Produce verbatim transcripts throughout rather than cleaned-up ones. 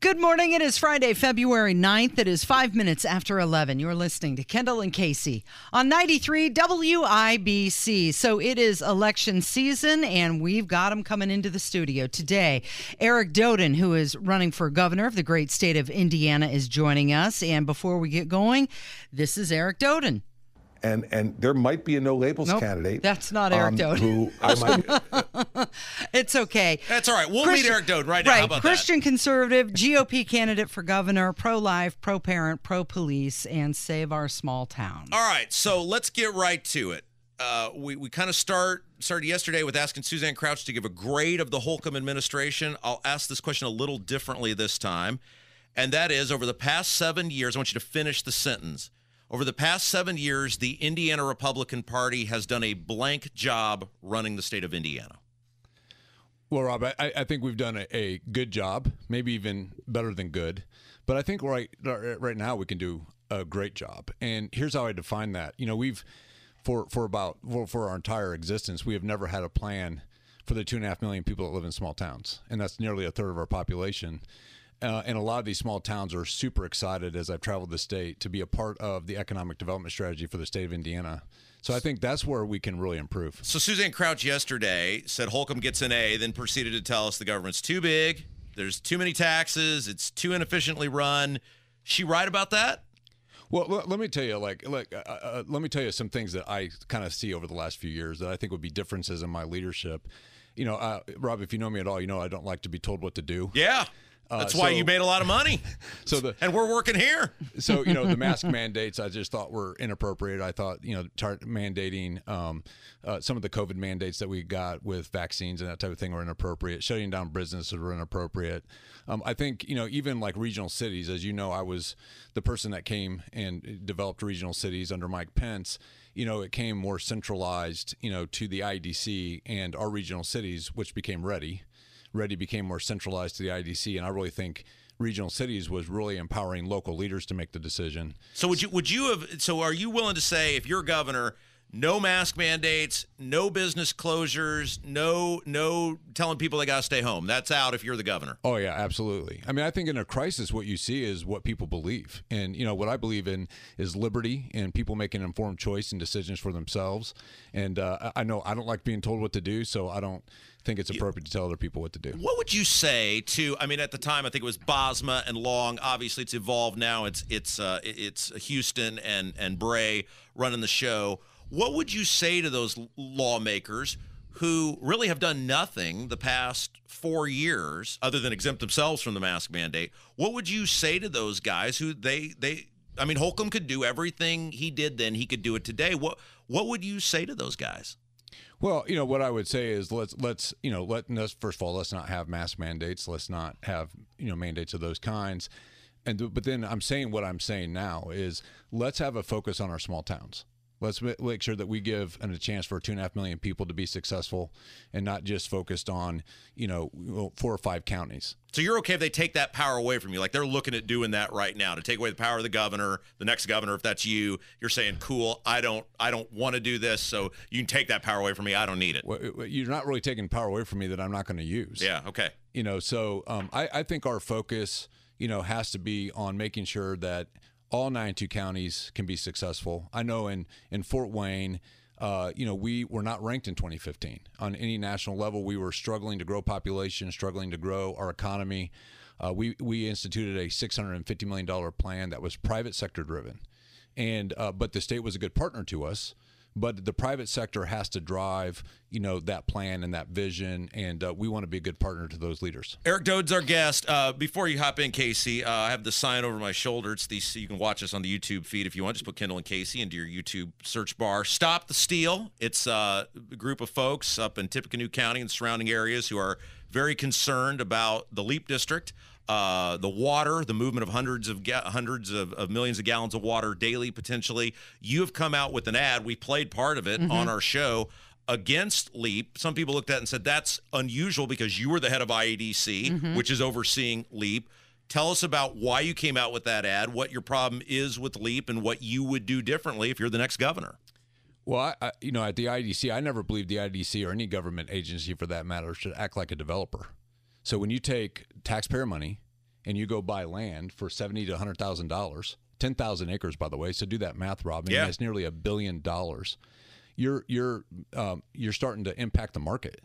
Good morning. It is Friday, February ninth. It is five minutes after eleven. You're listening to Kendall and Casey on ninety-three W I B C. So it is election season, and we've got them coming into the studio today. Eric Doden, who is running for governor of the great state of Indiana, is joining us. And before we get going, this is Eric Doden. And and there might be a no-labels nope, candidate. That's not Eric um, Doden. Who I might... It's okay. That's all right. We'll Christian, meet Eric Doden right, right now. How about Christian that? Conservative, G O P candidate for governor, pro-life, pro-parent, pro-police, and save our small town. All right. So let's get right to it. Uh, we we kind of start started yesterday with asking Suzanne Crouch to give a grade of the Holcomb administration. I'll ask this question a little differently this time. And that is, over the past seven years, I want you to finish the sentence. Over the past seven years, the Indiana Republican Party has done a blank job running the state of Indiana. Well, Rob, I, I think we've done a, a good job, maybe even better than good. But I think right right now we can do a great job. And here's how I define that. You know, we've, for, for about, well, for our entire existence, we have never had a plan for the two and a half million people that live in small towns. And that's nearly a third of our population. Uh, and a lot of these small towns are super excited, as I've traveled the state, to be a part of the economic development strategy for the state of Indiana. So I think that's where we can really improve. So Suzanne Crouch yesterday said Holcomb gets an A, then proceeded to tell us the government's too big, there's too many taxes, it's too inefficiently run. She right about that? Well, l- let me tell you, like, like uh, uh, let me tell you some things that I kind of see over the last few years that I think would be differences in my leadership. You know, uh, Rob, if you know me at all, you know I don't like to be told what to do. Yeah. That's uh, why so, you made a lot of money. So the, and we're working here. So, you know, the mask mandates I just thought were inappropriate. I thought, you know, tar- mandating um, uh, some of the COVID mandates that we got with vaccines and that type of thing were inappropriate. Shutting down businesses were inappropriate. Um, I think, you know, even like regional cities, as you know, I was the person that came and developed regional cities under Mike Pence. You know, it came more centralized, you know, to the I E D C and our regional cities, which became ready. Ready became more centralized to the I E D C, and I really think regional cities was really empowering local leaders to make the decision. So would you would you have? So are you willing to say, if you're governor, no mask mandates, no business closures, no no telling people they got to stay home? That's out if you're the governor. Oh yeah, absolutely. I mean, I think in a crisis, what you see is what people believe, and you know what I believe in is liberty and people making informed choice and decisions for themselves. And uh, I know I don't like being told what to do, so I don't think it's appropriate to tell other people what to do. What would you say to, I mean, at the time, I think it was Bosma and Long. Obviously, it's evolved now. It's it's uh, it's Houston and and Bray running the show. What would you say to those lawmakers who really have done nothing the past four years other than exempt themselves from the mask mandate? What would you say to those guys who they they? I mean, Holcomb could do everything he did then. He could do it today. What what would you say to those guys? Well, you know, what I would say is let's, let's you know, let us first of all, let's not have mask mandates. Let's not have, you know, mandates of those kinds. And but then I'm saying what I'm saying now is let's have a focus on our small towns. Let's make sure that we give a chance for two and a half million people to be successful and not just focused on, you know, four or five counties. So you're okay if they take that power away from you? Like they're looking at doing that right now to take away the power of the governor, the next governor, if that's you, you're saying, cool, I don't I don't want to do this. So you can take that power away from me. I don't need it. Well, you're not really taking power away from me that I'm not going to use. Yeah. Okay. You know, so um, I, I think our focus, you know, has to be on making sure that all ninety-two counties can be successful. I know in, in Fort Wayne, uh, you know, we were not ranked in twenty fifteen on any national level. We were struggling to grow population, struggling to grow our economy. Uh, we we instituted a six hundred fifty million dollars plan that was private sector driven, and uh, but the state was a good partner to us. But the private sector has to drive, you know, that plan and that vision, and uh, we want to be a good partner to those leaders. Eric Doden's our guest. Uh, before you hop in, Casey, uh, I have the sign over my shoulder. It's the you can watch us on the YouTube feed if you want. Just put Kendall and Casey into your YouTube search bar. Stop the Steal. It's uh, a group of folks up in Tippecanoe County and surrounding areas who are very concerned about the LEAP district, uh, the water, the movement of hundreds of ga- hundreds of, of millions of gallons of water daily, potentially. You have come out with an ad. We played part of it mm-hmm. on our show against LEAP. Some people looked at it and said, that's unusual because you were the head of I E D C, mm-hmm. which is overseeing LEAP. Tell us about why you came out with that ad, what your problem is with LEAP, and what you would do differently if you're the next governor. Well, I, I, you know, at the I E D C, I never believed the I E D C or any government agency, for that matter, should act like a developer. So when you take taxpayer money and you go buy land for seventy thousand dollars to one hundred thousand dollars, ten thousand acres, by the way, so do that math, Rob, yeah. That's nearly a billion dollars. You're you're um, you're starting to impact the market.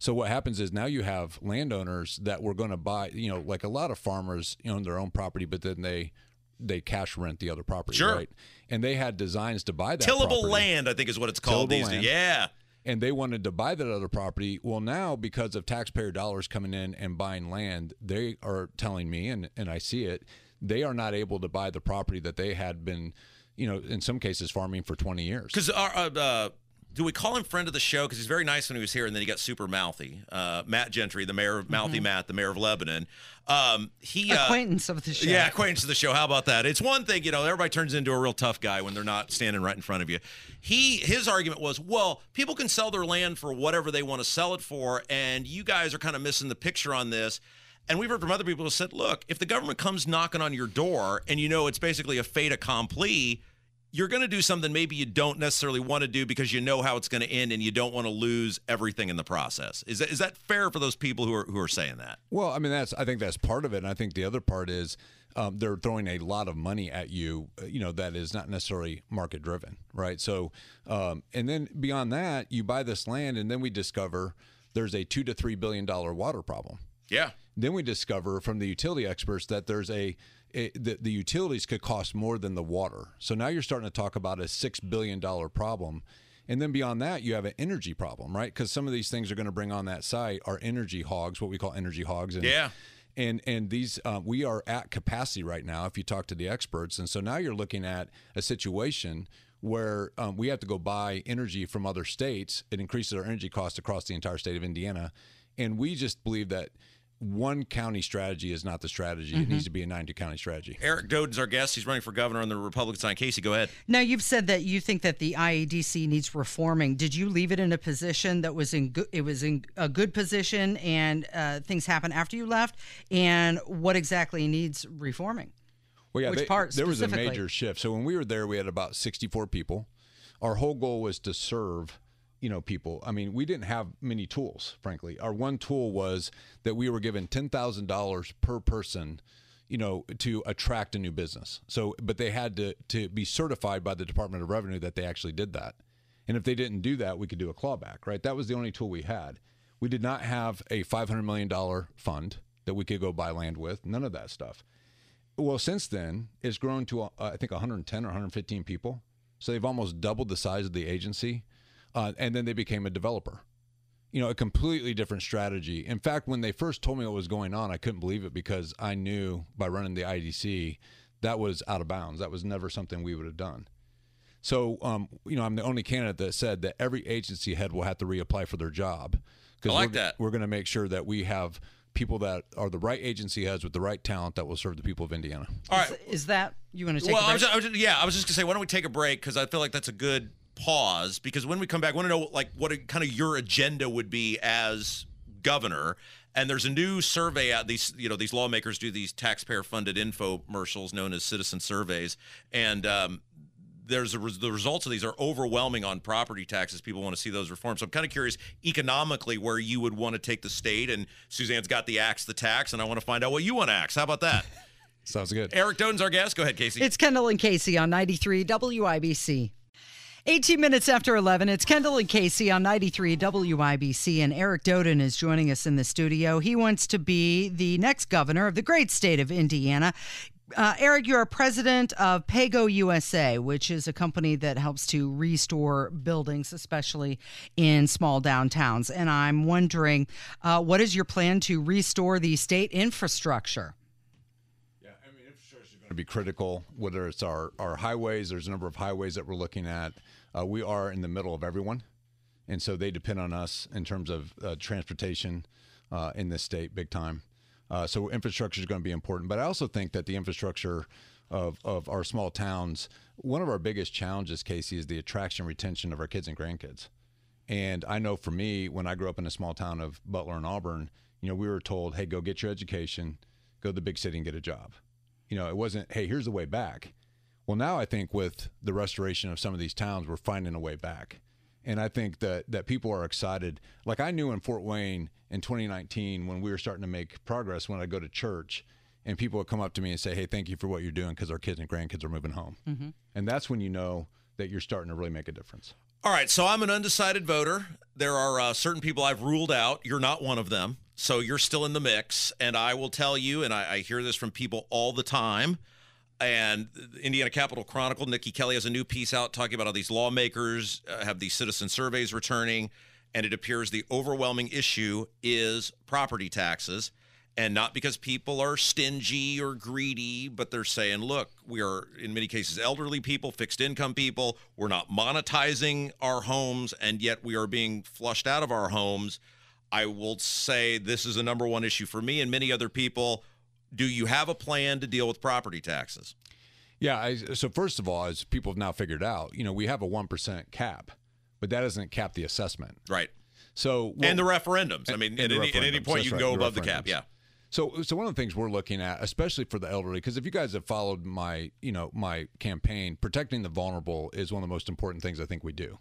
So what happens is now you have landowners that were going to buy, you know, like a lot of farmers own their own property, but then they they cash rent the other property, sure. right? And they had designs to buy that tillable property. Land, I think, is what it's called tillable these land. days. Yeah. And they wanted to buy that other property. Well, now because of taxpayer dollars coming in and buying land, they are telling me, and, and I see it, they are not able to buy the property that they had been, you know, in some cases farming for twenty years. Because our uh, uh, do we call him friend of the show? Because he's very nice when he was here, and then he got super mouthy. Uh, Matt Gentry, the mayor of Mouthy mm-hmm. Matt, the mayor of Lebanon. Um, he acquaintance uh, of the show. Yeah, acquaintance of the show. How about that? It's one thing, you know, everybody turns into a real tough guy when they're not standing right in front of you. He his argument was, well, people can sell their land for whatever they want to sell it for, and you guys are kind of missing the picture on this. And we've heard from other people who said, look, if the government comes knocking on your door and you know it's basically a fait accompli, you're going to do something maybe you don't necessarily want to do because you know how it's going to end and you don't want to lose everything in the process. Is that, is that fair for those people who are who are saying that? Well, I mean, that's I think that's part of it. And I think the other part is um, they're throwing a lot of money at you, you know, that is not necessarily market driven. Right. So um, and then beyond that, you buy this land and then we discover there's a two to three billion dollar water problem. Yeah. Then we discover from the utility experts that there's a, a the, the utilities could cost more than the water. So now you're starting to talk about a six billion dollars problem. And then beyond that, you have an energy problem, right? Because some of these things are going to bring on that site are energy hogs, what we call energy hogs. And, yeah. And, and these, uh, we are at capacity right now if you talk to the experts. And so now you're looking at a situation where um, we have to go buy energy from other states. It increases our energy costs across the entire state of Indiana. And we just believe that one county strategy is not the strategy. Mm-hmm. It needs to be a ninety-county strategy. Eric Doden's our guest. He's running for governor on the Republican side. Casey, go ahead. Now, you've said that you think that the I E D C needs reforming. Did you leave it in a position that was in good, it was in a good position, and uh, things happened after you left? And what exactly needs reforming? Well, yeah, Which they, part there was a major shift. So when we were there, we had about sixty-four people. Our whole goal was to serve. You know, people, I mean, we didn't have many tools, frankly. Our one tool was that we were given ten thousand dollars per person, you know, to attract a new business. So, but they had to, to be certified by the Department of Revenue that they actually did that. And if they didn't do that, we could do a clawback, right? That was the only tool we had. We did not have a five hundred million dollars fund that we could go buy land with, none of that stuff. Well, since then, it's grown to, uh, I think, one hundred ten or one hundred fifteen people. So they've almost doubled the size of the agency. Uh, and then they became a developer, you know, a completely different strategy. In fact, when they first told me what was going on, I couldn't believe it because I knew by running the I E D C, that was out of bounds. That was never something we would have done. So, um, you know, I'm the only candidate that said that every agency head will have to reapply for their job. I like we're, that. We're going to make sure that we have people that are the right agency heads with the right talent that will serve the people of Indiana. All right. Is, is that you want to take well, a break? I was, I was, yeah, I was just going to say, why don't we take a break? Because I feel like that's a good pause, because when we come back, I want to know like what a, kind of your agenda would be as governor. And there's a new survey out. These, you know, these lawmakers do these taxpayer-funded infomercials known as citizen surveys, and um, there's a, the results of these are overwhelming on property taxes. People want to see those reforms. So I'm kind of curious economically where you would want to take the state. And Suzanne's got the axe, the tax, and I want to find out what you want to axe. How about that? Sounds good. Eric Doden's our guest. Go ahead, Casey. It's Kendall and Casey on ninety-three W I B C. eighteen minutes after eleven, it's Kendall and Casey on ninety-three W I B C, and Eric Doden is joining us in the studio. He wants to be the next governor of the great state of Indiana. Uh, Eric, you're a president of Pago U S A, which is a company that helps to restore buildings, especially in small downtowns. And I'm wondering, uh, what is your plan to restore the state infrastructure? To be critical, whether it's our, our highways, there's a number of highways that we're looking at. Uh, we are in the middle of everyone, and so they depend on us in terms of uh, transportation. uh, in this state big time. Uh, so infrastructure is going to be important. But I also think that the infrastructure of, of our small towns, one of our biggest challenges, Casey, is the attraction and retention of our kids and grandkids. And I know for me, when I grew up in a small town of Butler and Auburn, you know, we were told, hey, go get your education, go to the big city and get a job. You know, it wasn't, hey, here's the way back. Well, now I think with the restoration of some of these towns, we're finding a way back. And I think that, that people are excited. Like I knew in Fort Wayne in twenty nineteen when we were starting to make progress, when I go to church and people would come up to me and say, hey, thank you for what you're doing because our kids and grandkids are moving home. Mm-hmm. And that's when you know that you're starting to really make a difference. All right, so I'm an undecided voter. There are uh, certain people I've ruled out. You're not one of them, so you're still in the mix. And I will tell you, and I, I hear this from people all the time, and Indiana Capital Chronicle, Nikki Kelly has a new piece out talking about how these lawmakers uh, have these citizen surveys returning, and it appears the overwhelming issue is property taxes, and not because people are stingy or greedy, but they're saying, look, we are in many cases elderly people, fixed income people, we're not monetizing our homes, and yet we are being flushed out of our homes. I will say this is a number one issue for me and many other people. Do you have a plan to deal with property taxes? Yeah. I, so first of all, as people have now figured out, you know, we have a one percent cap, but that doesn't cap the assessment. Right. So well, and the referendums. I mean, and, and at, any, at any point you can right, go above the cap. Yeah. So, so one of the things we're looking at, especially for the elderly, because if you guys have followed my, you know, my campaign, protecting the vulnerable is one of the most important things I think we do.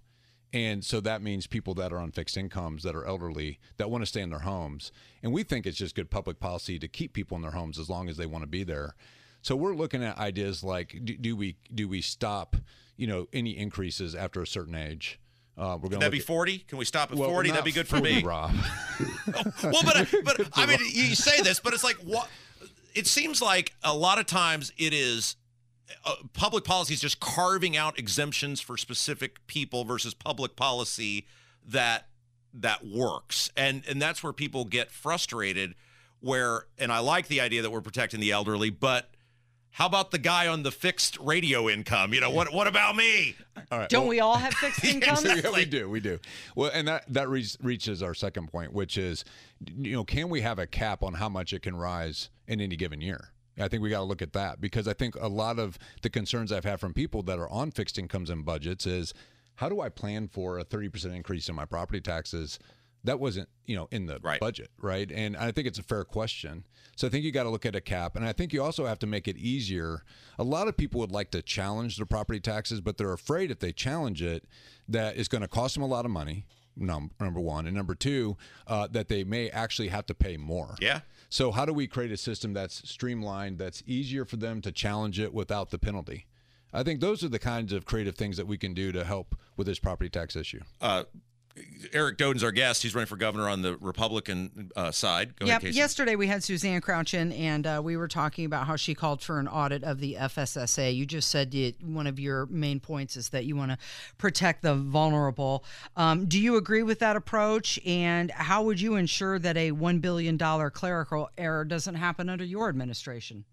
And so that means people that are on fixed incomes, that are elderly, that want to stay in their homes. And we think it's just good public policy to keep people in their homes as long as they want to be there. So we're looking at ideas like, do, do we do we stop, you know, any increases after a certain age? Uh, we're gonna That'd be forty? Can we stop at well, forty? That'd be good for me. Rob. oh, well, but, but I mean, you say this, but it's like, what? It seems like a lot of times it is uh, public policy is just carving out exemptions for specific people versus public policy that that works. And, and that's where people get frustrated where, and I like the idea that we're protecting the elderly, but how about the guy on the fixed radio income? You know, what What about me? All right, Don't well, we all have fixed incomes? Yeah, we do, we do. Well, and that, that re- reaches our second point, which is, you know, can we have a cap on how much it can rise in any given year? I think we got to look at that because I think a lot of the concerns I've had from people that are on fixed incomes and budgets is, how do I plan for a thirty percent increase in my property taxes? That wasn't, you know, in the right. budget, right? And I think it's a fair question. So I think you got to look at a cap. And I think you also have to make it easier. A lot of people would like to challenge their property taxes, but they're afraid if they challenge it, that it's going to cost them a lot of money, num- number one. And number two, uh, that they may actually have to pay more. Yeah. So how do we create a system that's streamlined, that's easier for them to challenge it without the penalty? I think those are the kinds of creative things that we can do to help with this property tax issue. Uh Eric Doden's our guest. He's running for governor on the Republican uh, side. Go yep. ahead, Casey. Yesterday we had Suzanne Crouch in, and uh, we were talking about how she called for an audit of the F S S A. You just said it, one of your main points is that you want to protect the vulnerable. Um, do you agree with that approach, and how would you ensure that a one billion dollars clerical error doesn't happen under your administration?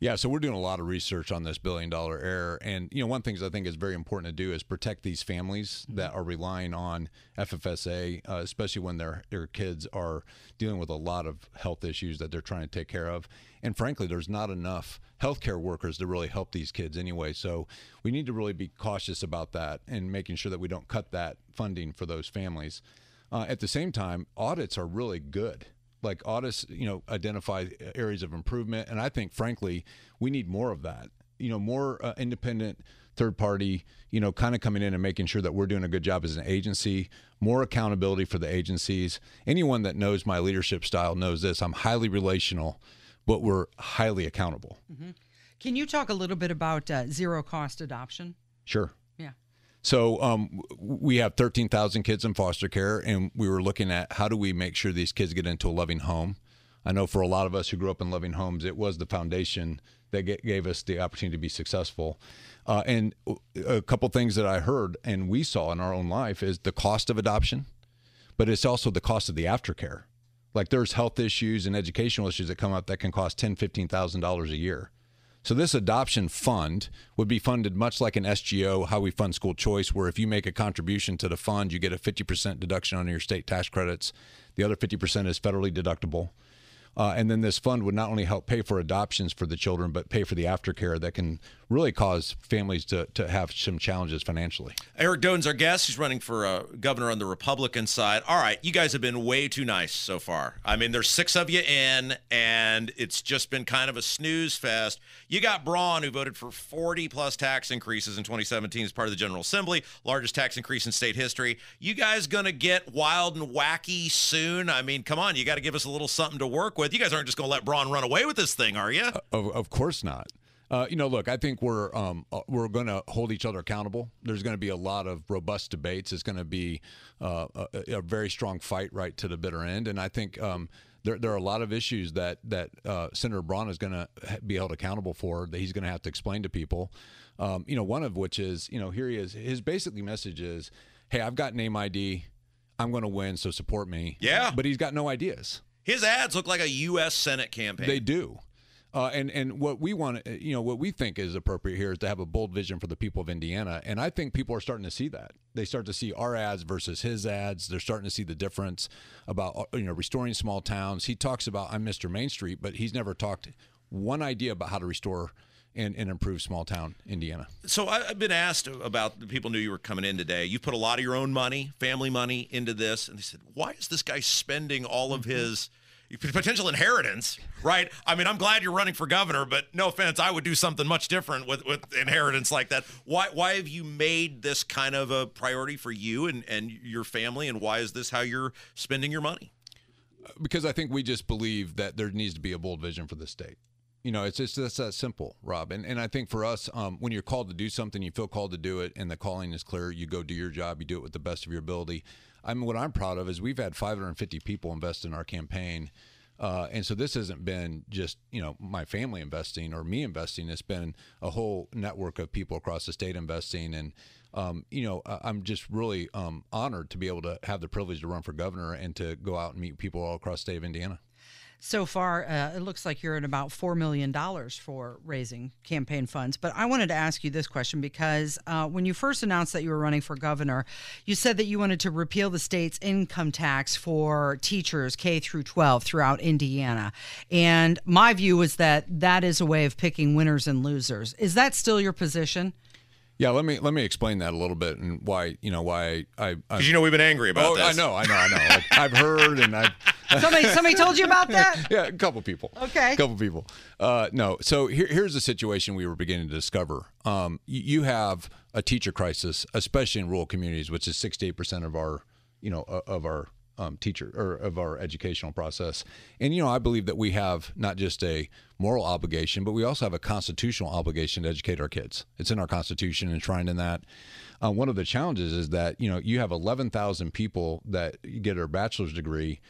Yeah, so we're doing a lot of research on this billion-dollar error. And, you know, one of the things I think is very important to do is protect these families that are relying on F F S A, uh, especially when their, their kids are dealing with a lot of health issues that they're trying to take care of. And frankly, there's not enough healthcare workers to really help these kids anyway. So we need to really be cautious about that and making sure that we don't cut that funding for those families. Uh, at the same time, audits are really good. Like audits, you know, identify areas of improvement. And I think, frankly, we need more of that, you know, more uh, independent third party, you know, kind of coming in and making sure that we're doing a good job as an agency, more accountability for the agencies. Anyone that knows my leadership style knows this. I'm highly relational, but we're highly accountable. Mm-hmm. Can you talk a little bit about uh, zero cost adoption? Sure. So um, we have thirteen thousand kids in foster care, and we were looking at how do we make sure these kids get into a loving home. I know for a lot of us who grew up in loving homes, it was the foundation that g- gave us the opportunity to be successful. Uh, and a couple things that I heard and we saw in our own life is the cost of adoption, but it's also the cost of the aftercare. Like there's health issues and educational issues that come up that can cost ten thousand dollars, fifteen thousand dollars a year. So this adoption fund would be funded much like an S G O, how we fund school choice, where if you make a contribution to the fund, you get a fifty percent deduction on your state tax credits. The other fifty percent is federally deductible. Uh, and then this fund would not only help pay for adoptions for the children, but pay for the aftercare that can really cause families to, to have some challenges financially. Eric Doden's our guest. He's running for uh, governor on the Republican side. All right, you guys have been way too nice so far. I mean, there's six of you in, and it's just been kind of a snooze fest. You got Braun, who voted for forty-plus tax increases in twenty seventeen as part of the General Assembly, largest tax increase in state history. You guys going to get wild and wacky soon? I mean, come on, you got to give us a little something to work with. You guys aren't just going to let Braun run away with this thing, are you? Uh, of, of course not. Uh, you know, look, I think we're um, we're going to hold each other accountable. There's going to be a lot of robust debates. It's going to be uh, a, a very strong fight right to the bitter end. And I think um, there, there are a lot of issues that, that uh, Senator Braun is going to be held accountable for, that he's going to have to explain to people. Um, you know, one of which is, you know, here he is. His basically message is, hey, I've got name I D. I'm going to win, so support me. Yeah. But he's got no ideas. His ads look like a U S Senate campaign. They do. Uh, and, and what we want, you know, what we think is appropriate here is to have a bold vision for the people of Indiana. And I think people are starting to see that. They start to see our ads versus his ads. They're starting to see the difference about, you know, restoring small towns. He talks about, I'm Mister Main Street, but he's never talked one idea about how to restore And, and improve small-town Indiana. So I've been asked about, people knew you were coming in today. You put a lot of your own money, family money, into this. And they said, why is this guy spending all of his potential inheritance, right? I mean, I'm glad you're running for governor, but no offense, I would do something much different with, with inheritance like that. Why why have you made this kind of a priority for you and, and your family, and why is this how you're spending your money? Because I think we just believe that there needs to be a bold vision for the state. You know, it's just that's that simple, Rob. And and I think for us, um, when you're called to do something, you feel called to do it, and the calling is clear. You go do your job. You do it with the best of your ability. I mean, what I'm proud of is we've had five hundred fifty people invest in our campaign, uh, and so this hasn't been just, you know, my family investing or me investing. It's been a whole network of people across the state investing, and um, you know, I'm just really um, honored to be able to have the privilege to run for governor and to go out and meet people all across the state of Indiana. So far, uh, it looks like you're at about four million dollars for raising campaign funds. But I wanted to ask you this question because uh, when you first announced that you were running for governor, you said that you wanted to repeal the state's income tax for teachers K through twelve throughout Indiana. And my view was that that is a way of picking winners and losers. Is that still your position? Yeah, let me let me explain that a little bit and why, you know, why I... Because, you know, we've been angry about oh, this. I know, I know, I know. Like, I've heard and I've... Somebody, somebody told you about that? Yeah, a couple people. Okay. A couple people. Uh, no, so here, here's the situation we were beginning to discover. Um, you have a teacher crisis, especially in rural communities, which is sixty-eight percent of our, you know, of our um, teacher or of our educational process. And, you know, I believe that we have not just a moral obligation, but we also have a constitutional obligation to educate our kids. It's in our Constitution, enshrined in that. Uh, one of the challenges is that, you know, you have eleven thousand people that get a bachelor's degree,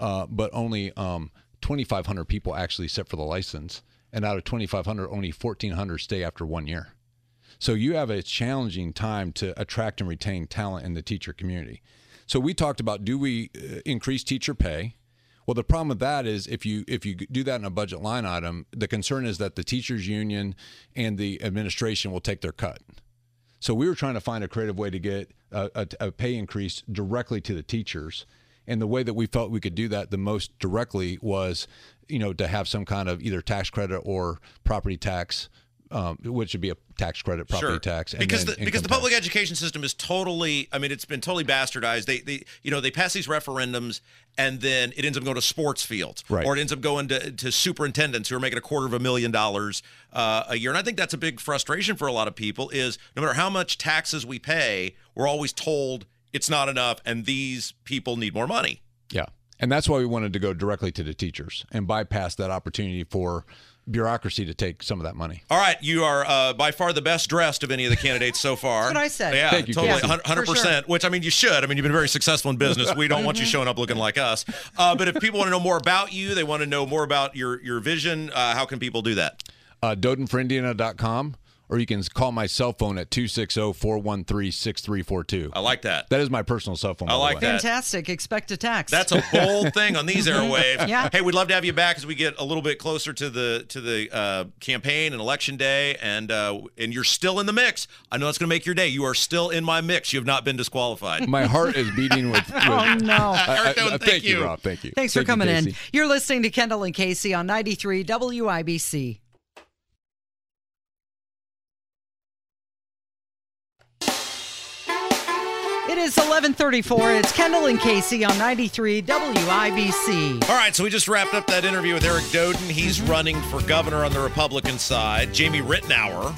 uh, but only um, twenty-five hundred people actually sit for the license. And out of twenty-five hundred, only fourteen hundred stay after one year. So you have a challenging time to attract and retain talent in the teacher community. So we talked about, do we uh, increase teacher pay? Well, the problem with that is if you if you do that in a budget line item, the concern is that the teachers union and the administration will take their cut. So we were trying to find a creative way to get a, a, a pay increase directly to the teachers. And the way that we felt we could do that the most directly was, you know, to have some kind of either tax credit or property tax, um, which would be a tax credit, property sure. tax. And because the, because the tax. Public education system is totally, I mean, it's been totally bastardized. They, they, you know, they pass these referendums and then it ends up going to sports fields, right. Or it ends up going to, to superintendents who are making a quarter of a million dollars uh, a year. And I think that's a big frustration for a lot of people is no matter how much taxes we pay, we're always told it's not enough and these people need more money. Yeah. And that's why we wanted to go directly to the teachers and bypass that opportunity for bureaucracy to take some of that money. All right, you are uh, by far the best dressed of any of the candidates so far. That's what I said. Yeah, thank you, totally, one hundred percent. Sure. Which I mean, you should. I mean, you've been very successful in business. We don't mm-hmm. want you showing up looking like us. Uh, but if people want to know more about you, they want to know more about your your vision. Uh, how can people do that? Uh, Doden for Indiana dot com. or you can call my cell phone at two six zero, four one three, six three four two. I like that. That is my personal cell phone. I like that. Fantastic. Expect a text. That's a bold thing on these airwaves. Yeah. Hey, we'd love to have you back as we get a little bit closer to the to the uh, campaign and election day, and uh, and you're still in the mix. I know it's going to make your day. You are still in my mix. You have not been disqualified. My heart is beating with... with oh, no. I, I, I, thank, thank you, Rob. Thank you. Thanks for thank coming you, in. You're listening to Kendall and Casey on ninety-three W I B C. It is eleven thirty-four. It's Kendall and Casey on ninety-three W I B C. All right, so we just wrapped up that interview with Eric Doden. He's mm-hmm. running for governor on the Republican side. Jamie Reitenour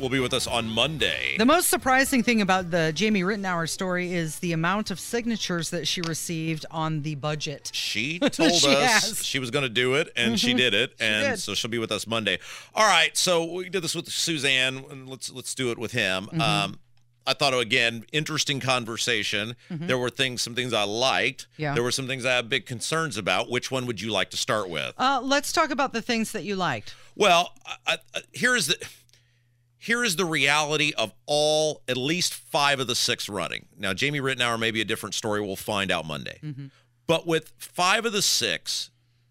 will be with us on Monday. The most surprising thing about the Jamie Reitenour story is the amount of signatures that she received on the budget. She told she us has. she was going to do it, and mm-hmm. she did it, she and did. so she'll be with us Monday. All right, so we did this with Suzanne, and let's let's do it with him. Mm-hmm. Um, I thought, again, interesting conversation. Mm-hmm. There were things, some things I liked. Yeah. There were some things I have big concerns about. Which one would you like to start with? Uh, let's talk about the things that you liked. Well, I, I, here is the... Here is the reality of all, at least five of the six running. Now, Jamie Reitenour may be a different story. We'll find out Monday. Mm-hmm. But with five of the six,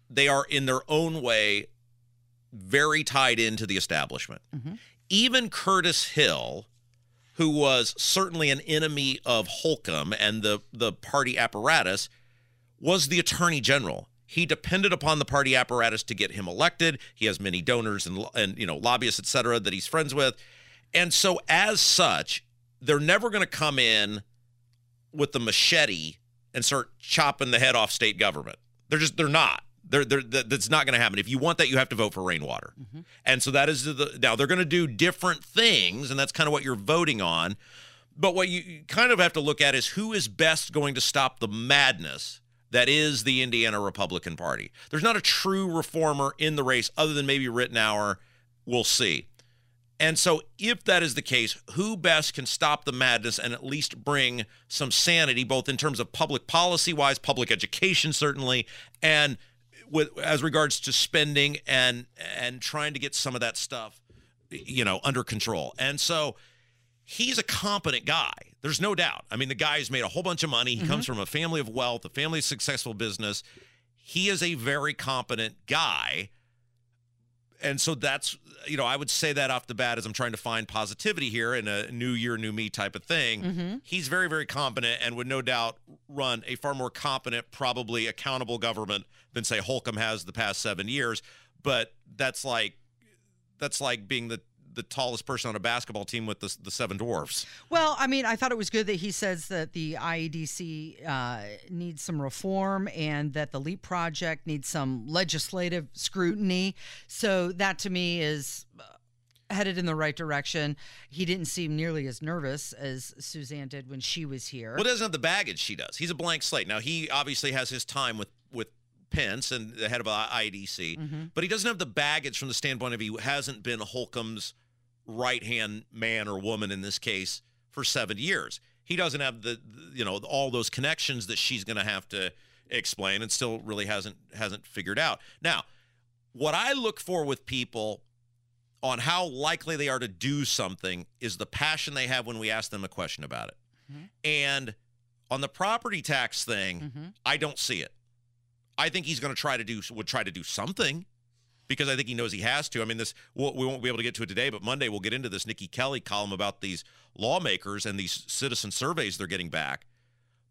they are in their own way very tied into the establishment. Mm-hmm. Even Curtis Hill, who was certainly an enemy of Holcomb and the, the party apparatus, was the attorney general. He depended upon the party apparatus to get him elected. He has many donors and, and you know, lobbyists, et cetera, that he's friends with. And so as such, they're never going to come in with the machete and start chopping the head off state government. They're just, they're not. They're, they're, that's not going to happen. If you want that, you have to vote for Rainwater. Mm-hmm. And so that is the, now they're going to do different things, and that's kind of what you're voting on. But what you kind of have to look at is who is best going to stop the madness that is the Indiana Republican Party. There's not a true reformer in the race other than maybe Reitenour. We'll see. And so if that is the case, who best can stop the madness and at least bring some sanity, both in terms of public policy-wise, public education certainly, and with as regards to spending and and trying to get some of that stuff, you know, under control. And so he's a competent guy. There's no doubt. I mean, the guy's made a whole bunch of money. He mm-hmm. comes from a family of wealth, a family of successful business. He is a very competent guy. And so that's, you know, I would say that off the bat as I'm trying to find positivity here in a new year, new me type of thing. Mm-hmm. He's very, very competent and would no doubt run a far more competent, probably accountable government than, say, Holcomb has the past seven years. But that's like, that's like being the, the tallest person on a basketball team with the, the seven dwarfs. Well, I mean, I thought it was good that he says that the I E D C uh, needs some reform and that the LEAP project needs some legislative scrutiny. So that to me is headed in the right direction. He didn't seem nearly as nervous as Suzanne did when she was here. Well, he doesn't have the baggage she does. He's a blank slate. Now, he obviously has his time with, with Pence and the head of I E D C, mm-hmm. but he doesn't have the baggage from the standpoint of he hasn't been Holcomb's right-hand man or woman in this case for seven years. He doesn't have the, the you know, all those connections that she's going to have to explain, and still really hasn't hasn't figured out. Now, what I look for with people on how likely they are to do something is the passion they have when we ask them a question about it. Mm-hmm. And on the property tax thing, mm-hmm. I don't see it. I think he's going to try to do would try to do something, because I think he knows he has to. I mean, this we'll, we won't be able to get to it today, but Monday we'll get into this Nikki Kelly column about these lawmakers and these citizen surveys they're getting back.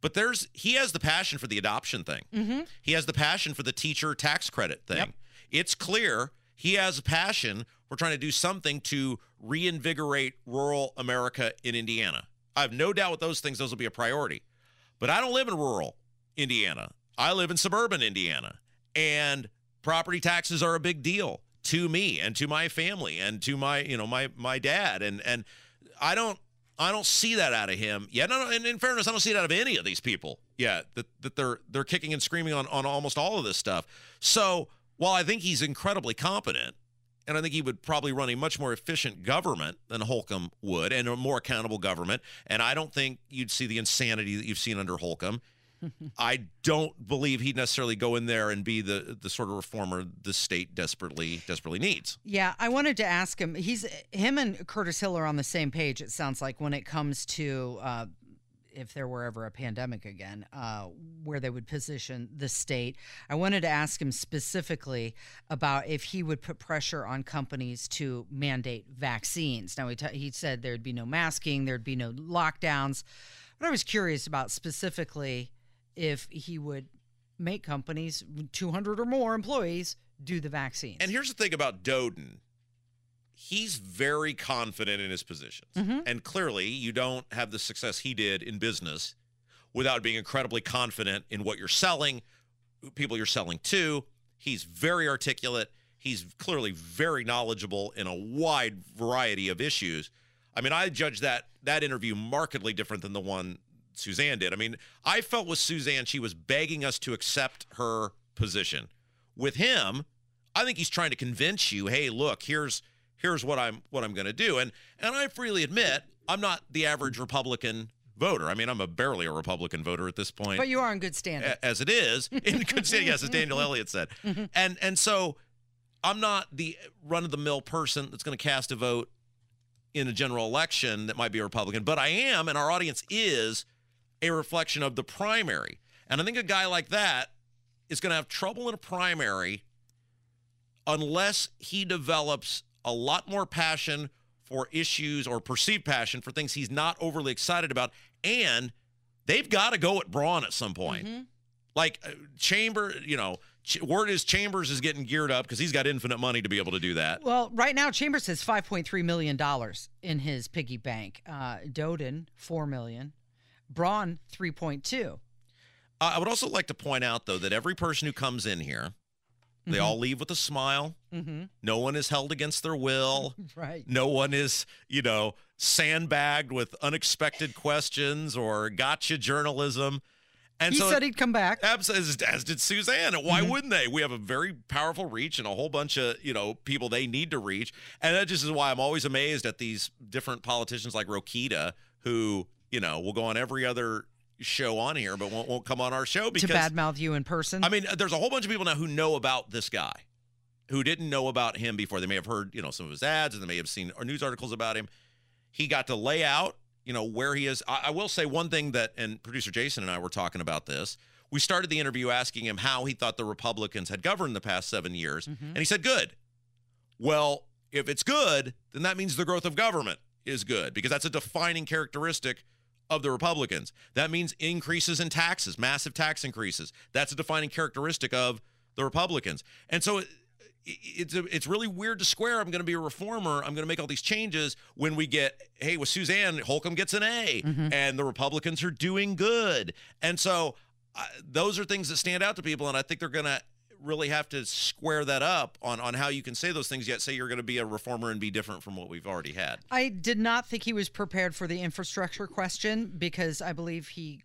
But there's he has the passion for the adoption thing. Mm-hmm. He has the passion for the teacher tax credit thing. Yep. It's clear he has a passion. We're trying to do something to reinvigorate rural America in Indiana. I have no doubt with those things, those will be a priority. But I don't live in rural Indiana. I live in suburban Indiana. And property taxes are a big deal to me and to my family and to my, you know, my my dad. And and I don't I don't see that out of him yet. No, no, and in fairness, I don't see it out of any of these people yet, that, that they're they're kicking and screaming on, on almost all of this stuff. So while I think he's incredibly competent, and I think he would probably run a much more efficient government than Holcomb would, and a more accountable government, and I don't think you'd see the insanity that you've seen under Holcomb. I don't believe he'd necessarily go in there and be the, the sort of reformer the state desperately desperately needs. Yeah, I wanted to ask him. He's him and Curtis Hill are on the same page, it sounds like, when it comes to uh, if there were ever a pandemic again, uh, where they would position the state. I wanted to ask him specifically about if he would put pressure on companies to mandate vaccines. Now, he, t he said there'd be no masking, there'd be no lockdowns. But I was curious about specifically if he would make companies, two hundred or more employees, do the vaccines. And here's the thing about Doden. He's very confident in his positions. Mm-hmm. And clearly, you don't have the success he did in business without being incredibly confident in what you're selling, people you're selling to. He's very articulate. He's clearly very knowledgeable in a wide variety of issues. I mean, I judge that that interview markedly different than the one Suzanne did. I mean, I felt with Suzanne, she was begging us to accept her position. With him, I think he's trying to convince you, hey, look, here's here's what I'm what I'm going to do. And and I freely admit, I'm not the average Republican voter. I mean, I'm a barely a Republican voter at this point. But you are in good standing. As it is, in good standing, yes, as Daniel Elliott said. Mm-hmm. And and so I'm not the run-of-the-mill person that's going to cast a vote in a general election that might be a Republican. But I am, and our audience is, a reflection of the primary. And I think a guy like that is going to have trouble in a primary unless he develops a lot more passion for issues or perceived passion for things he's not overly excited about. And they've got to go at Braun at some point. Mm-hmm. Like uh, Chamber, you know, Ch word is Chambers is getting geared up because he's got infinite money to be able to do that. Well, right now Chambers has five point three million dollars in his piggy bank. Uh, Doden, four million dollars. Braun, three point two. Uh, I would also like to point out, though, that every person who comes in here, they mm-hmm. all leave with a smile. Mm-hmm. No one is held against their will. Right. No one is, you know, sandbagged with unexpected questions or gotcha journalism. And he so, said he'd come back. As, as did Suzanne. And why mm-hmm. wouldn't they? We have a very powerful reach and a whole bunch of, you know, people they need to reach. And that just is why I'm always amazed at these different politicians like Rokita who, you know, we'll go on every other show on here, but won't, won't come on our show because to badmouth you in person. I mean, there's a whole bunch of people now who know about this guy, who didn't know about him before. They may have heard, you know, some of his ads, and they may have seen news articles about him. He got to lay out, you know, where he is. I, I will say one thing that, and producer Jason and I were talking about this. We started the interview asking him how he thought the Republicans had governed the past seven years, mm-hmm. and he said good. Well, if it's good, then that means the growth of government is good because that's a defining characteristic of the Republicans. That means increases in taxes, massive tax increases. That's a defining characteristic of the Republicans. And so it, it's a, it's really weird to square, I'm going to be a reformer, I'm going to make all these changes, when we get, hey, with Suzanne, Holcomb gets an A, mm-hmm. and the Republicans are doing good. And so uh, those are things that stand out to people, and I think they're going to really have to square that up on, on how you can say those things, yet say you're going to be a reformer and be different from what we've already had. I did not think he was prepared for the infrastructure question because I believe he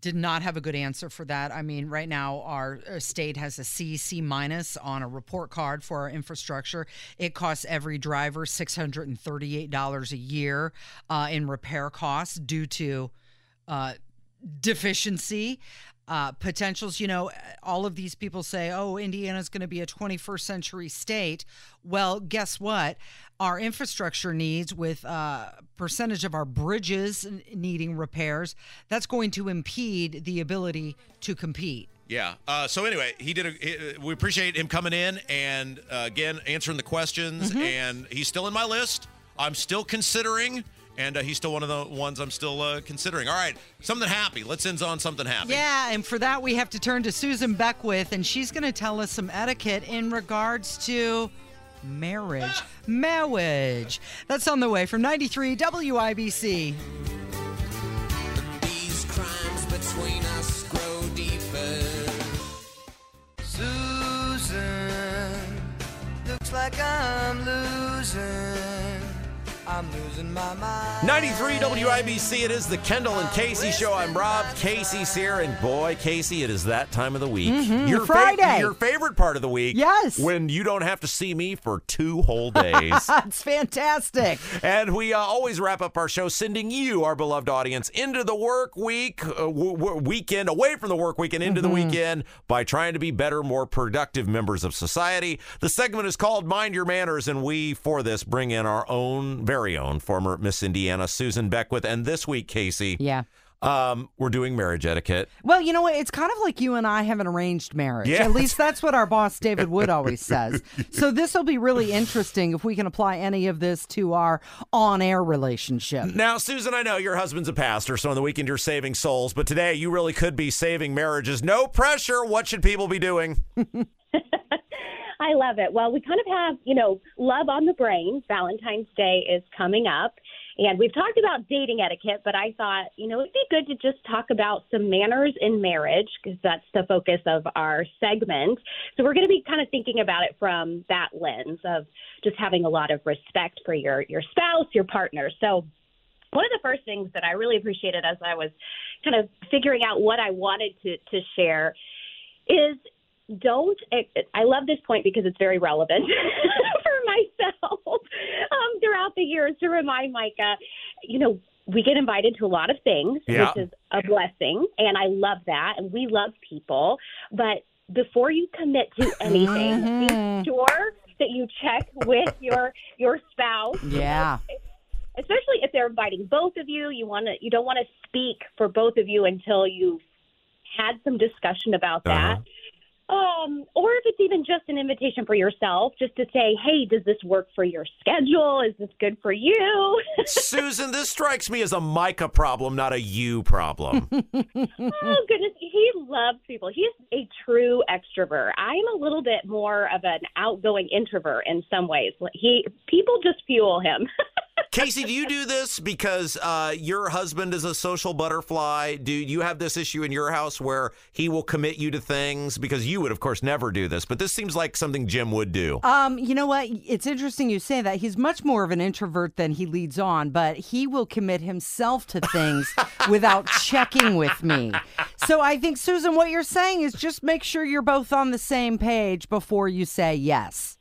did not have a good answer for that. I mean, right now our state has a C, C minus on a report card for our infrastructure. It costs every driver six hundred thirty-eight dollars a year uh, in repair costs due to uh, deficiency. Uh, potentials, you know, all of these people say, oh, Indiana's going to be a twenty-first century state. Well, guess what? Our infrastructure needs, with a percentage of our bridges needing repairs, that's going to impede the ability to compete. Yeah. Uh, so anyway, he did. A, we appreciate him coming in and, uh, again, answering the questions. Mm-hmm. And he's still in my list. I'm still considering. And uh, he's still one of the ones I'm still uh, considering. All right, something happy. Let's end on something happy. Yeah, and for that, we have to turn to Susan Beckwith, and she's going to tell us some etiquette in regards to marriage. Ah! Marriage. That's on the way from ninety-three W I B C. These crimes between us grow deeper. Susan, looks like I'm losing. I'm losing my mind. ninety-three W I B C, it is the Kendall and Casey show. I'm Rob. Casey's here, and boy, Casey, it is that time of the week. Mm-hmm. Your Friday. Fa- your favorite part of the week. Yes. When you don't have to see me for two whole days. It's fantastic. And we uh, always wrap up our show sending you, our beloved audience, into the work week, uh, w- w- weekend, away from the work weekend, into mm-hmm. the weekend by trying to be better, more productive members of society. The segment is called Mind Your Manners, and we, for this, bring in our own, very own, former Miss Indiana, Susan Beckwith. And this week, Casey, yeah. um, we're doing marriage etiquette. Well, you know what? It's kind of like you and I have an arranged marriage. Yes. At least that's what our boss, David Wood, always says. So this will be really interesting if we can apply any of this to our on-air relationship. Now, Susan, I know your husband's a pastor, so on the weekend you're saving souls. But today you really could be saving marriages. No pressure. What should people be doing? I love it. Well, we kind of have, you know, love on the brain. Valentine's Day is coming up, and we've talked about dating etiquette, but I thought, you know, it'd be good to just talk about some manners in marriage because that's the focus of our segment. So we're going to be kind of thinking about it from that lens of just having a lot of respect for your, your spouse, your partner. So one of the first things that I really appreciated as I was kind of figuring out what I wanted to, to share is Don't – I love this point because it's very relevant for myself um, throughout the years to remind Micah, you know, we get invited to a lot of things, yeah. which is a blessing, and I love that, and we love people. But before you commit to anything, mm-hmm. be sure that you check with your your spouse. Yeah. Especially if they're inviting both of you, you want to you don't want to speak for both of you until you've had some discussion about that. Uh-huh. Um, or if it's even just an invitation for yourself, just to say, hey, does this work for your schedule? Is this good for you? Susan, this strikes me as a Micah problem, not a you problem. Oh, goodness. He loves people. He's a true extrovert. I'm a little bit more of an outgoing introvert in some ways. He people just fuel him. Casey, do you do this because uh, your husband is a social butterfly? Do you have this issue in your house where he will commit you to things? Because you would, of course, never do this, but this seems like something Jim would do. Um, you know what? It's interesting you say that. He's much more of an introvert than he leads on, but he will commit himself to things without checking with me. So I think, Susan, what you're saying is just make sure you're both on the same page before you say yes.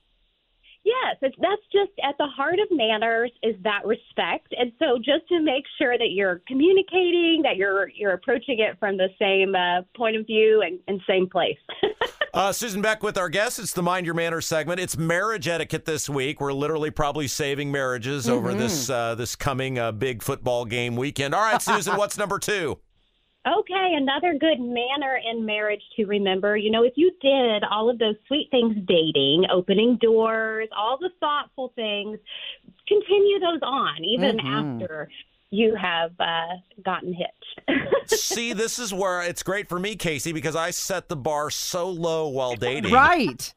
Yes, it's, that's just at the heart of manners is that respect. And so just to make sure that you're communicating, that you're you're approaching it from the same uh, point of view and, and same place. uh, Susan Beckwith, our guest. It's the Mind Your Manners segment. It's marriage etiquette this week. We're literally probably saving marriages mm-hmm. over this, uh, this coming uh, big football game weekend. All right, Susan, what's number two? Okay, another good manner in marriage to remember. You know, if you did all of those sweet things, dating, opening doors, all the thoughtful things, continue those on even mm-hmm. after you have uh, gotten hitched. See, this is where it's great for me, Casey, because I set the bar so low while dating. Right.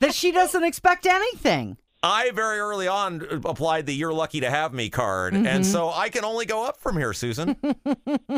That she doesn't expect anything. I very early on applied the "You're lucky to have me" card, mm-hmm. and so I can only go up from here, Susan. I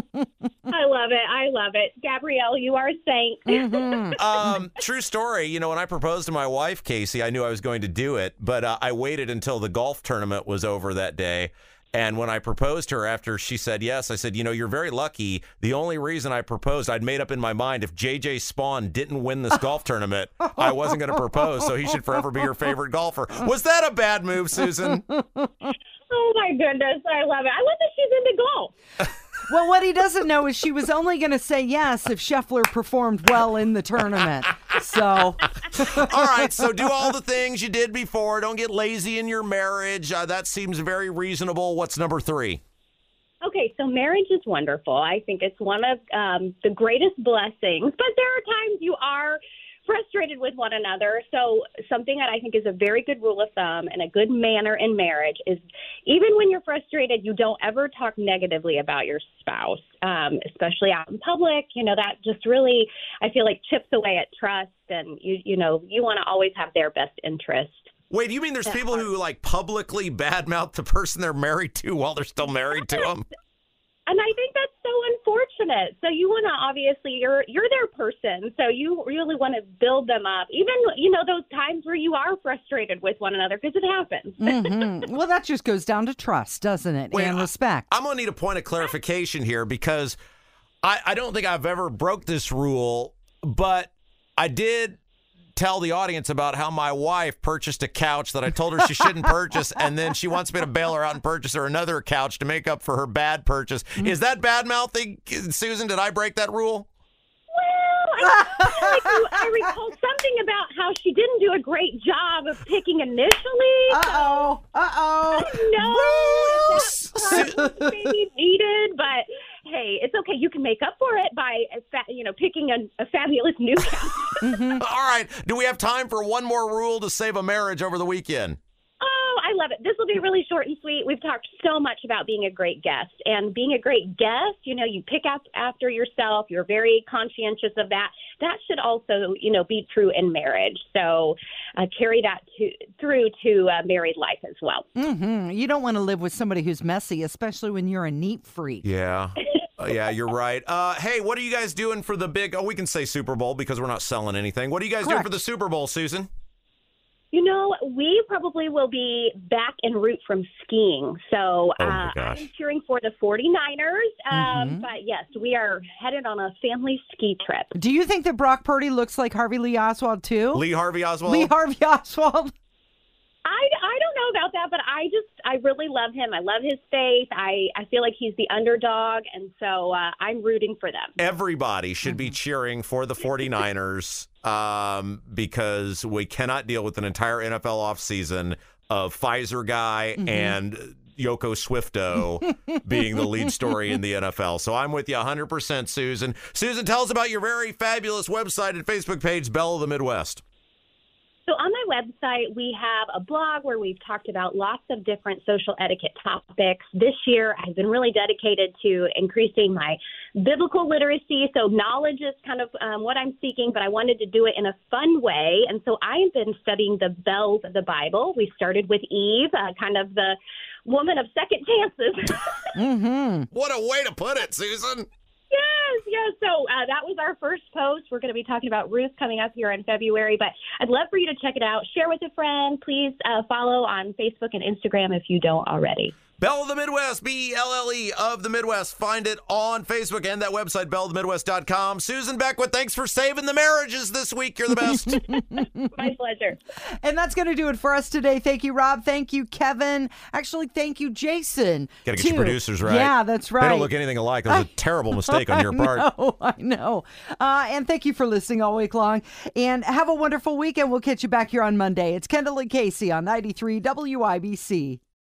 love it. I love it. Gabrielle, you are a saint. Mm-hmm. um, true story. You know, when I proposed to my wife, Casey, I knew I was going to do it, but uh, I waited until the golf tournament was over that day. And when I proposed to her after she said yes, I said, you know, you're very lucky. The only reason I proposed, I'd made up in my mind, if J J Spahn didn't win this golf tournament, I wasn't going to propose. So he should forever be your favorite golfer. Was that a bad move, Susan? Oh, my goodness. I love it. I love that she's into golf. Well, what he doesn't know is she was only going to say yes if Scheffler performed well in the tournament. So, all right. So do all the things you did before. Don't get lazy in your marriage. Uh, that seems very reasonable. What's number three? Okay, so marriage is wonderful. I think it's one of um, the greatest blessings. But there are times you are frustrated with one another. So something that I think is a very good rule of thumb and a good manner in marriage is even when you're frustrated, you don't ever talk negatively about your spouse, um, especially out in public. You know, that just really, I feel like, chips away at trust. And, you, you know, you want to always have their best interest. Wait, you mean there's people who like publicly badmouth the person they're married to while they're still married to them? And I think that's so unfortunate. unfortunate. So you want to, obviously, you're you're their person. So you really want to build them up. Even, you know, those times where you are frustrated with one another, because it happens. Mm-hmm. Well, that just goes down to trust, doesn't it? Wait, and respect. I, I'm going to need a point of clarification here, because I, I don't think I've ever broke this rule, but I did tell the audience about how my wife purchased a couch that I told her she shouldn't purchase, and then she wants me to bail her out and purchase her another couch to make up for her bad purchase. Mm-hmm. Is that bad-mouthing, Susan? Did I break that rule? Well, I feel like you, I recall something about how she didn't do a great job of picking initially. Uh-oh. So uh-oh. No. Well, maybe needed, but hey, it's okay. You can make up for it by, you know, picking a, a fabulous new couch. Mm-hmm. All right. Do we have time for one more rule to save a marriage over the weekend? Oh, I love it. This will be really short and sweet. We've talked so much about being a great guest. And being a great guest, you know, you pick up after yourself. You're very conscientious of that. That should also, you know, be true in marriage. So uh, carry that to, through to uh, married life as well. Mm-hmm. You don't want to live with somebody who's messy, especially when you're a neat freak. Yeah. Oh, yeah, you're right. Uh, hey, what are you guys doing for the big, oh, we can say Super Bowl because we're not selling anything. What are you guys Correct. doing for the Super Bowl, Susan? You know, we probably will be back en route from skiing. So uh, oh I'm cheering for the forty-niners. Um, mm-hmm. But, yes, we are headed on a family ski trip. Do you think that Brock Purdy looks like Harvey Lee Oswald, too? Lee Harvey Oswald? Lee Harvey Oswald. I, I don't know about that, but I just, I really love him. I love his faith. I, I feel like he's the underdog, and so uh, I'm rooting for them. Everybody should be cheering for the forty-niners um, because we cannot deal with an entire N F L offseason of Pfizer guy mm-hmm. and Yoko Swifto being the lead story in the N F L. So I'm with you one hundred percent, Susan. Susan, tell us about your very fabulous website and Facebook page, Belle of the Midwest. So on my website, we have a blog where we've talked about lots of different social etiquette topics. This year, I've been really dedicated to increasing my biblical literacy. So knowledge is kind of um, what I'm seeking, but I wanted to do it in a fun way. And so I've been studying the bells of the Bible. We started with Eve, uh, kind of the woman of second chances. Mm-hmm. What a way to put it, Susan. Yes, yes. So uh, that was our first post. We're going to be talking about Ruth coming up here in February, but I'd love for you to check it out. Share with a friend. Please uh, follow on Facebook and Instagram if you don't already. Belle of the Midwest, B E L L E of the Midwest. Find it on Facebook and that website, belle of the midwest dot com. Susan Beckwith, thanks for saving the marriages this week. You're the best. My pleasure. And that's going to do it for us today. Thank you, Rob. Thank you, Kevin. Actually, thank you, Jason. Got to get your producers right. Yeah, that's right. They don't look anything alike. That was a terrible mistake on your part. I know, I know. Uh, and thank you for listening all week long. And have a wonderful weekend. We'll catch you back here on Monday. It's Kendall and Casey on ninety-three W I B C.